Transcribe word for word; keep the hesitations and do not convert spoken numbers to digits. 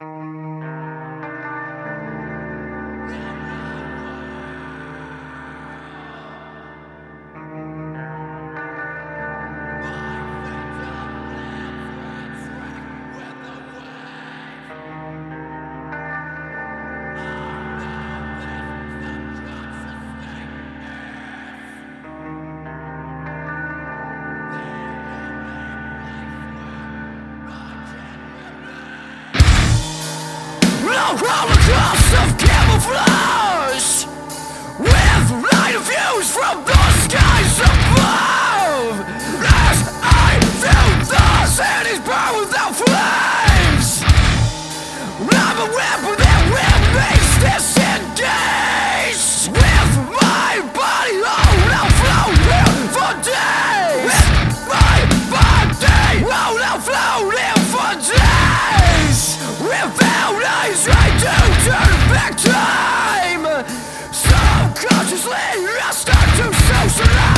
Holocaust of camouflage, with night views from the skies above. As I view the cities burn without flames, I'm a weapon that will be disengaged. With my body on outflow here for days. With my body on outflow here for days. Without eyes, time! So consciously I start to socialize.